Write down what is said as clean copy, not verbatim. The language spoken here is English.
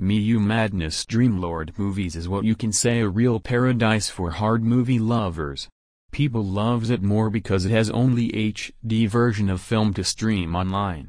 Me You Madness Streamlord Movies is what you can say a real paradise for hard movie lovers. People loves it more because it has only HD version of film to stream online.